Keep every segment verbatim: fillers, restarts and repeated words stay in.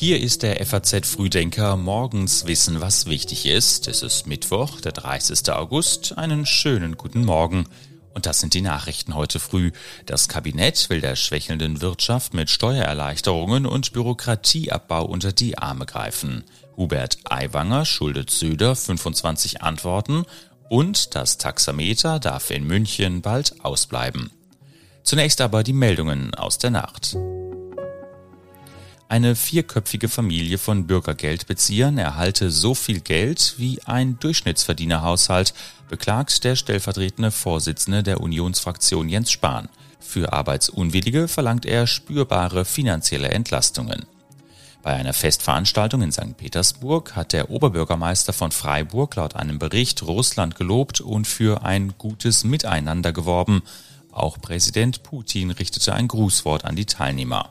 Hier ist der F A Z-Frühdenker Morgens Wissen, was wichtig ist. Es ist Mittwoch, der dreißigsten August. Einen schönen guten Morgen. Und das sind die Nachrichten heute früh. Das Kabinett will der schwächelnden Wirtschaft mit Steuererleichterungen und Bürokratieabbau unter die Arme greifen. Hubert Aiwanger schuldet Söder fünfundzwanzig Antworten und das Taxameter darf in München bald ausbleiben. Zunächst aber die Meldungen aus der Nacht. Eine vierköpfige Familie von Bürgergeldbeziehern erhalte so viel Geld wie ein Durchschnittsverdienerhaushalt, beklagt der stellvertretende Vorsitzende der Unionsfraktion Jens Spahn. Für Arbeitsunwillige verlangt er spürbare finanzielle Entlastungen. Bei einer Festveranstaltung in Sankt Petersburg hat der Oberbürgermeister von Freiburg laut einem Bericht Russland gelobt und für ein gutes Miteinander geworben. Auch Präsident Putin richtete ein Grußwort an die Teilnehmer.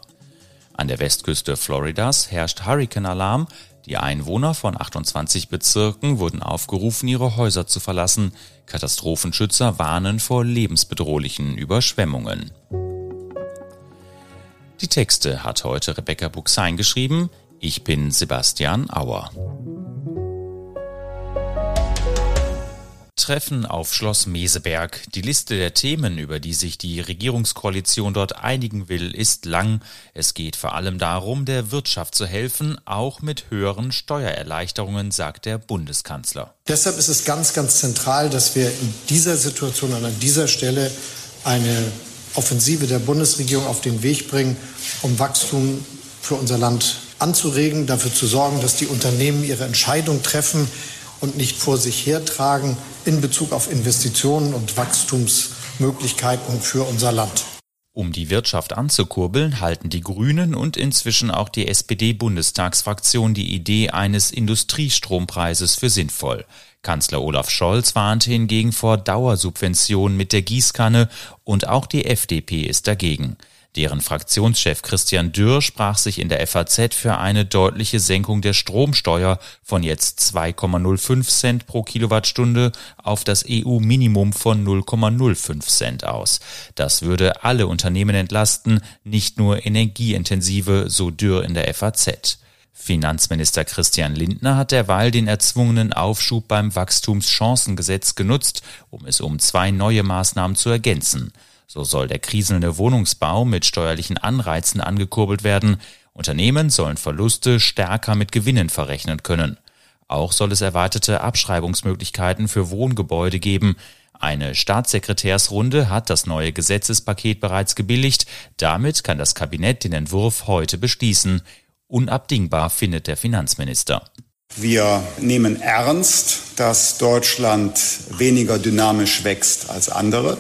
An der Westküste Floridas herrscht Hurrikanalarm. Die Einwohner von achtundzwanzig Bezirken wurden aufgerufen, ihre Häuser zu verlassen. Katastrophenschützer warnen vor lebensbedrohlichen Überschwemmungen. Die Texte hat heute Rebecca Buxein geschrieben. Ich bin Sebastian Auer. Treffen auf Schloss Meseberg. Die Liste der Themen, über die sich die Regierungskoalition dort einigen will, ist lang. Es geht vor allem darum, der Wirtschaft zu helfen, auch mit höheren Steuererleichterungen, sagt der Bundeskanzler. Deshalb ist es ganz, ganz zentral, dass wir in dieser Situation und an dieser Stelle eine Offensive der Bundesregierung auf den Weg bringen, um Wachstum für unser Land anzuregen, dafür zu sorgen, dass die Unternehmen ihre Entscheidung treffen und nicht vor sich hertragen in Bezug auf Investitionen und Wachstumsmöglichkeiten für unser Land. Um die Wirtschaft anzukurbeln, halten die Grünen und inzwischen auch die S P D-Bundestagsfraktion die Idee eines Industriestrompreises für sinnvoll. Kanzler Olaf Scholz warnte hingegen vor Dauersubventionen mit der Gießkanne und auch die F D P ist dagegen. Deren Fraktionschef Christian Dürr sprach sich in der F A Z für eine deutliche Senkung der Stromsteuer von jetzt zwei Komma null fünf Cent pro Kilowattstunde auf das E U-Minimum von null Komma null fünf Cent aus. Das würde alle Unternehmen entlasten, nicht nur energieintensive, so Dürr in der F A Z. Finanzminister Christian Lindner hat derweil den erzwungenen Aufschub beim Wachstumschancengesetz genutzt, um es um zwei neue Maßnahmen zu ergänzen. So soll der kriselnde Wohnungsbau mit steuerlichen Anreizen angekurbelt werden. Unternehmen sollen Verluste stärker mit Gewinnen verrechnen können. Auch soll es erweiterte Abschreibungsmöglichkeiten für Wohngebäude geben. Eine Staatssekretärsrunde hat das neue Gesetzespaket bereits gebilligt. Damit kann das Kabinett den Entwurf heute beschließen. Unabdingbar findet der Finanzminister. Wir nehmen ernst, dass Deutschland weniger dynamisch wächst als andere.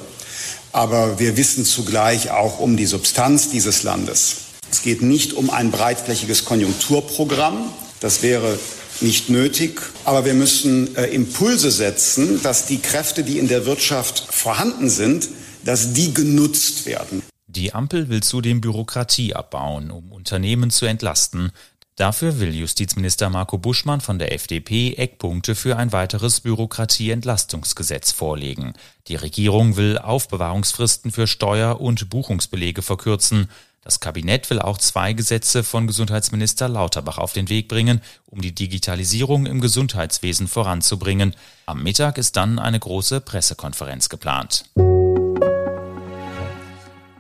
Aber wir wissen zugleich auch um die Substanz dieses Landes. Es geht nicht um ein breitflächiges Konjunkturprogramm. Das wäre nicht nötig. Aber wir müssen äh, Impulse setzen, dass die Kräfte, die in der Wirtschaft vorhanden sind, dass die genutzt werden. Die Ampel will zudem Bürokratie abbauen, um Unternehmen zu entlasten. Dafür will Justizminister Marco Buschmann von der F D P Eckpunkte für ein weiteres Bürokratieentlastungsgesetz vorlegen. Die Regierung will Aufbewahrungsfristen für Steuer- und Buchungsbelege verkürzen. Das Kabinett will auch zwei Gesetze von Gesundheitsminister Lauterbach auf den Weg bringen, um die Digitalisierung im Gesundheitswesen voranzubringen. Am Mittag ist dann eine große Pressekonferenz geplant.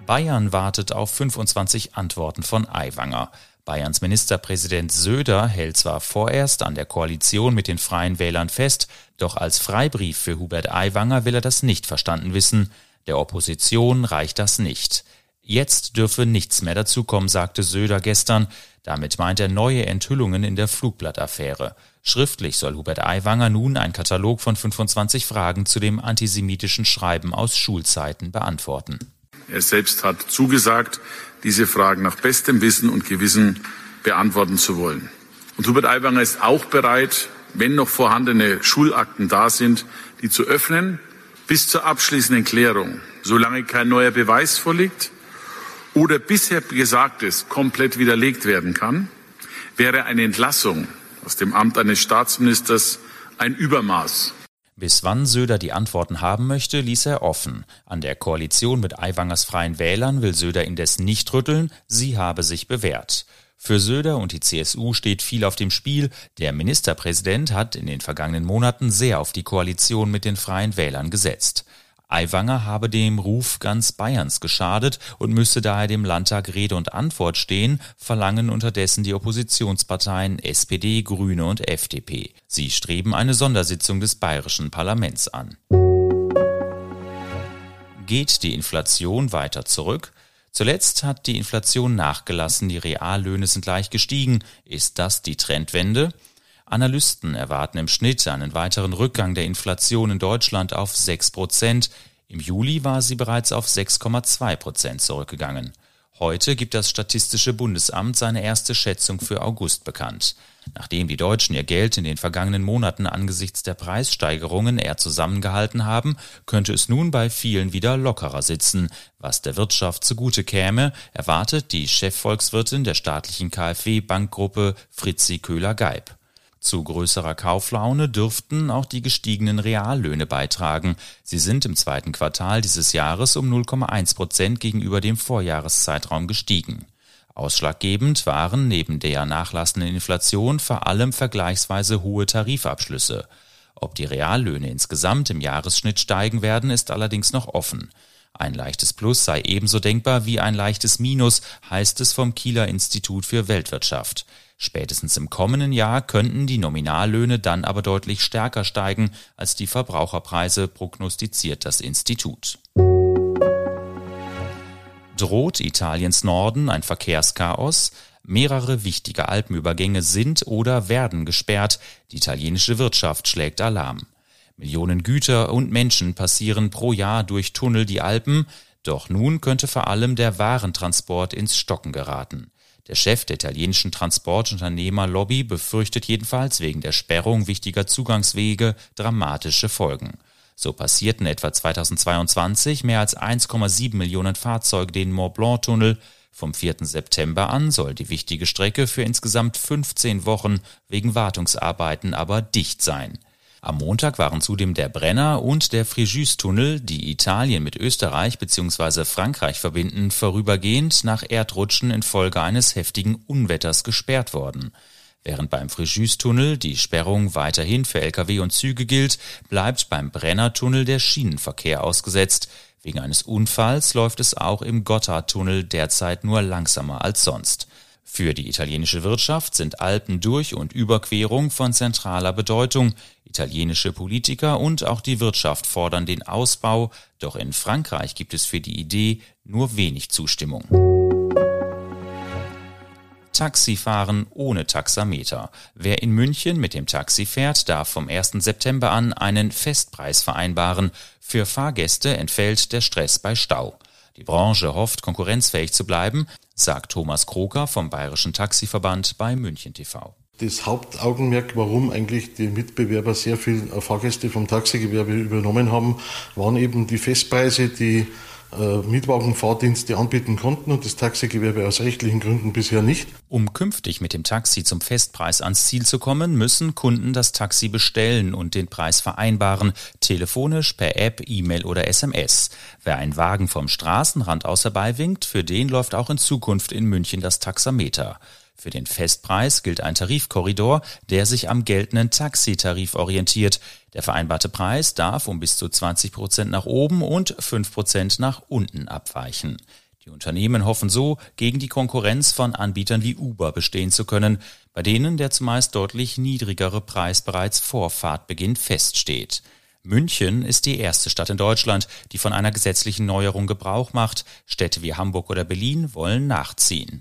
Bayern wartet auf fünfundzwanzig Antworten von Aiwanger. Bayerns Ministerpräsident Söder hält zwar vorerst an der Koalition mit den Freien Wählern fest, doch als Freibrief für Hubert Aiwanger will er das nicht verstanden wissen. Der Opposition reicht das nicht. Jetzt dürfe nichts mehr dazukommen, sagte Söder gestern. Damit meint er neue Enthüllungen in der Flugblattaffäre. Schriftlich soll Hubert Aiwanger nun einen Katalog von fünfundzwanzig Fragen zu dem antisemitischen Schreiben aus Schulzeiten beantworten. Er selbst hat zugesagt, diese Fragen nach bestem Wissen und Gewissen beantworten zu wollen. Und Hubert Aiwanger ist auch bereit, wenn noch vorhandene Schulakten da sind, die zu öffnen, bis zur abschließenden Klärung, solange kein neuer Beweis vorliegt oder bisher Gesagtes komplett widerlegt werden kann, wäre eine Entlassung aus dem Amt eines Staatsministers ein Übermaß. Bis wann Söder die Antworten haben möchte, ließ er offen. An der Koalition mit Aiwangers Freien Wählern will Söder indes nicht rütteln, sie habe sich bewährt. Für Söder und die C S U steht viel auf dem Spiel. Der Ministerpräsident hat in den vergangenen Monaten sehr auf die Koalition mit den Freien Wählern gesetzt. Aiwanger habe dem Ruf ganz Bayerns geschadet und müsse daher dem Landtag Rede und Antwort stehen, verlangen unterdessen die Oppositionsparteien S P D, Grüne und F D P. Sie streben eine Sondersitzung des Bayerischen Parlaments an. Geht die Inflation weiter zurück? Zuletzt hat die Inflation nachgelassen, die Reallöhne sind leicht gestiegen. Ist das die Trendwende? Analysten erwarten im Schnitt einen weiteren Rückgang der Inflation in Deutschland auf sechs Prozent. Im Juli war sie bereits auf sechs Komma zwei Prozent zurückgegangen. Heute gibt das Statistische Bundesamt seine erste Schätzung für August bekannt. Nachdem die Deutschen ihr Geld in den vergangenen Monaten angesichts der Preissteigerungen eher zusammengehalten haben, könnte es nun bei vielen wieder lockerer sitzen. Was der Wirtschaft zugute käme, erwartet die Chefvolkswirtin der staatlichen K f W-Bankgruppe Fritzi Köhler-Geib. Zu größerer Kauflaune dürften auch die gestiegenen Reallöhne beitragen. Sie sind im zweiten Quartal dieses Jahres um null Komma eins Prozent gegenüber dem Vorjahreszeitraum gestiegen. Ausschlaggebend waren neben der nachlassenden Inflation vor allem vergleichsweise hohe Tarifabschlüsse. Ob die Reallöhne insgesamt im Jahresschnitt steigen werden, ist allerdings noch offen. Ein leichtes Plus sei ebenso denkbar wie ein leichtes Minus, heißt es vom Kieler Institut für Weltwirtschaft. Spätestens im kommenden Jahr könnten die Nominallöhne dann aber deutlich stärker steigen als die Verbraucherpreise, prognostiziert das Institut. Droht Italiens Norden ein Verkehrschaos? Mehrere wichtige Alpenübergänge sind oder werden gesperrt. Die italienische Wirtschaft schlägt Alarm. Millionen Güter und Menschen passieren pro Jahr durch Tunnel die Alpen. Doch nun könnte vor allem der Warentransport ins Stocken geraten. Der Chef der italienischen Transportunternehmerlobby befürchtet jedenfalls wegen der Sperrung wichtiger Zugangswege dramatische Folgen. So passierten etwa zweitausendzweiundzwanzig mehr als eins Komma sieben Millionen Fahrzeuge den Mont-Blanc-Tunnel. Vom vierten September an soll die wichtige Strecke für insgesamt fünfzehn Wochen wegen Wartungsarbeiten aber dicht sein. Am Montag waren zudem der Brenner- und der Fréjus-Tunnel, die Italien mit Österreich bzw. Frankreich verbinden, vorübergehend nach Erdrutschen infolge eines heftigen Unwetters gesperrt worden. Während beim Fréjus-Tunnel die Sperrung weiterhin für Lkw und Züge gilt, bleibt beim Brenner-Tunnel der Schienenverkehr ausgesetzt. Wegen eines Unfalls läuft es auch im Gotthard-Tunnel derzeit nur langsamer als sonst. Für die italienische Wirtschaft sind Alpendurch- und Überquerung von zentraler Bedeutung. Italienische Politiker und auch die Wirtschaft fordern den Ausbau, doch in Frankreich gibt es für die Idee nur wenig Zustimmung. Taxifahren ohne Taxameter. Wer in München mit dem Taxi fährt, darf vom ersten September an einen Festpreis vereinbaren. Für Fahrgäste entfällt der Stress bei Stau. Die Branche hofft, konkurrenzfähig zu bleiben, sagt Thomas Kroker vom Bayerischen Taxiverband bei MünchenTV. Das Hauptaugenmerk, warum eigentlich die Mitbewerber sehr viel Fahrgäste vom Taxigewerbe übernommen haben, waren eben die Festpreise, die äh, Mietwagenfahrdienste anbieten konnten und das Taxigewerbe aus rechtlichen Gründen bisher nicht. Um künftig mit dem Taxi zum Festpreis ans Ziel zu kommen, müssen Kunden das Taxi bestellen und den Preis vereinbaren, telefonisch, per App, E-Mail oder S M S. Wer einen Wagen vom Straßenrand aus herbeiwinkt, für den läuft auch in Zukunft in München das Taxameter. Für den Festpreis gilt ein Tarifkorridor, der sich am geltenden Taxitarif orientiert. Der vereinbarte Preis darf um bis zu zwanzig Prozent nach oben und fünf Prozent nach unten abweichen. Die Unternehmen hoffen so, gegen die Konkurrenz von Anbietern wie Uber bestehen zu können, bei denen der zumeist deutlich niedrigere Preis bereits vor Fahrtbeginn feststeht. München ist die erste Stadt in Deutschland, die von einer gesetzlichen Neuerung Gebrauch macht. Städte wie Hamburg oder Berlin wollen nachziehen.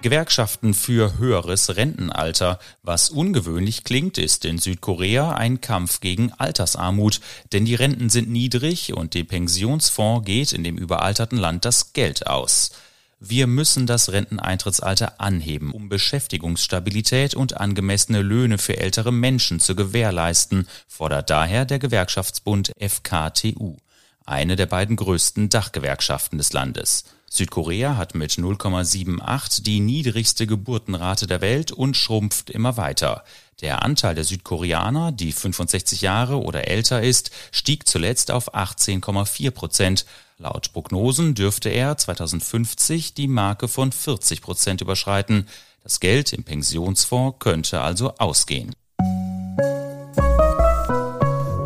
Gewerkschaften für höheres Rentenalter. Was ungewöhnlich klingt, ist in Südkorea ein Kampf gegen Altersarmut. Denn die Renten sind niedrig und dem Pensionsfonds geht in dem überalterten Land das Geld aus. Wir müssen das Renteneintrittsalter anheben, um Beschäftigungsstabilität und angemessene Löhne für ältere Menschen zu gewährleisten, fordert daher der Gewerkschaftsbund F K T U, eine der beiden größten Dachgewerkschaften des Landes. Südkorea hat mit null Komma achtundsiebzig die niedrigste Geburtenrate der Welt und schrumpft immer weiter. Der Anteil der Südkoreaner, die fünfundsechzig Jahre oder älter ist, stieg zuletzt auf achtzehn Komma vier Prozent. Laut Prognosen dürfte er zweitausendfünfzig die Marke von vierzig Prozent überschreiten. Das Geld im Pensionsfonds könnte also ausgehen.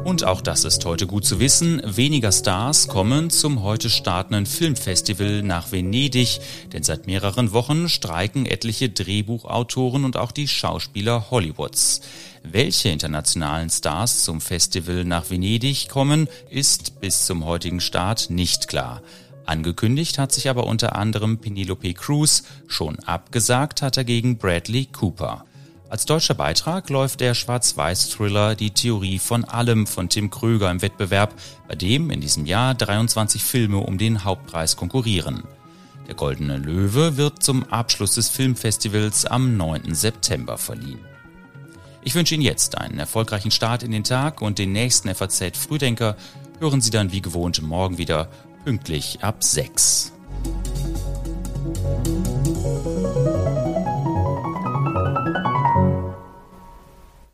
Und auch das ist heute gut zu wissen. Weniger Stars kommen zum heute startenden Filmfestival nach Venedig. Denn seit mehreren Wochen streiken etliche Drehbuchautoren und auch die Schauspieler Hollywoods. Welche internationalen Stars zum Festival nach Venedig kommen, ist bis zum heutigen Start nicht klar. Angekündigt hat sich aber unter anderem Penelope Cruz, schon abgesagt hat dagegen Bradley Cooper. Als deutscher Beitrag läuft der Schwarz-Weiß-Thriller Die Theorie von allem von Tim Kröger im Wettbewerb, bei dem in diesem Jahr dreiundzwanzig Filme um den Hauptpreis konkurrieren. Der Goldene Löwe wird zum Abschluss des Filmfestivals am neunten September verliehen. Ich wünsche Ihnen jetzt einen erfolgreichen Start in den Tag und den nächsten F A Z-Frühdenker hören Sie dann wie gewohnt morgen wieder, pünktlich ab sechs.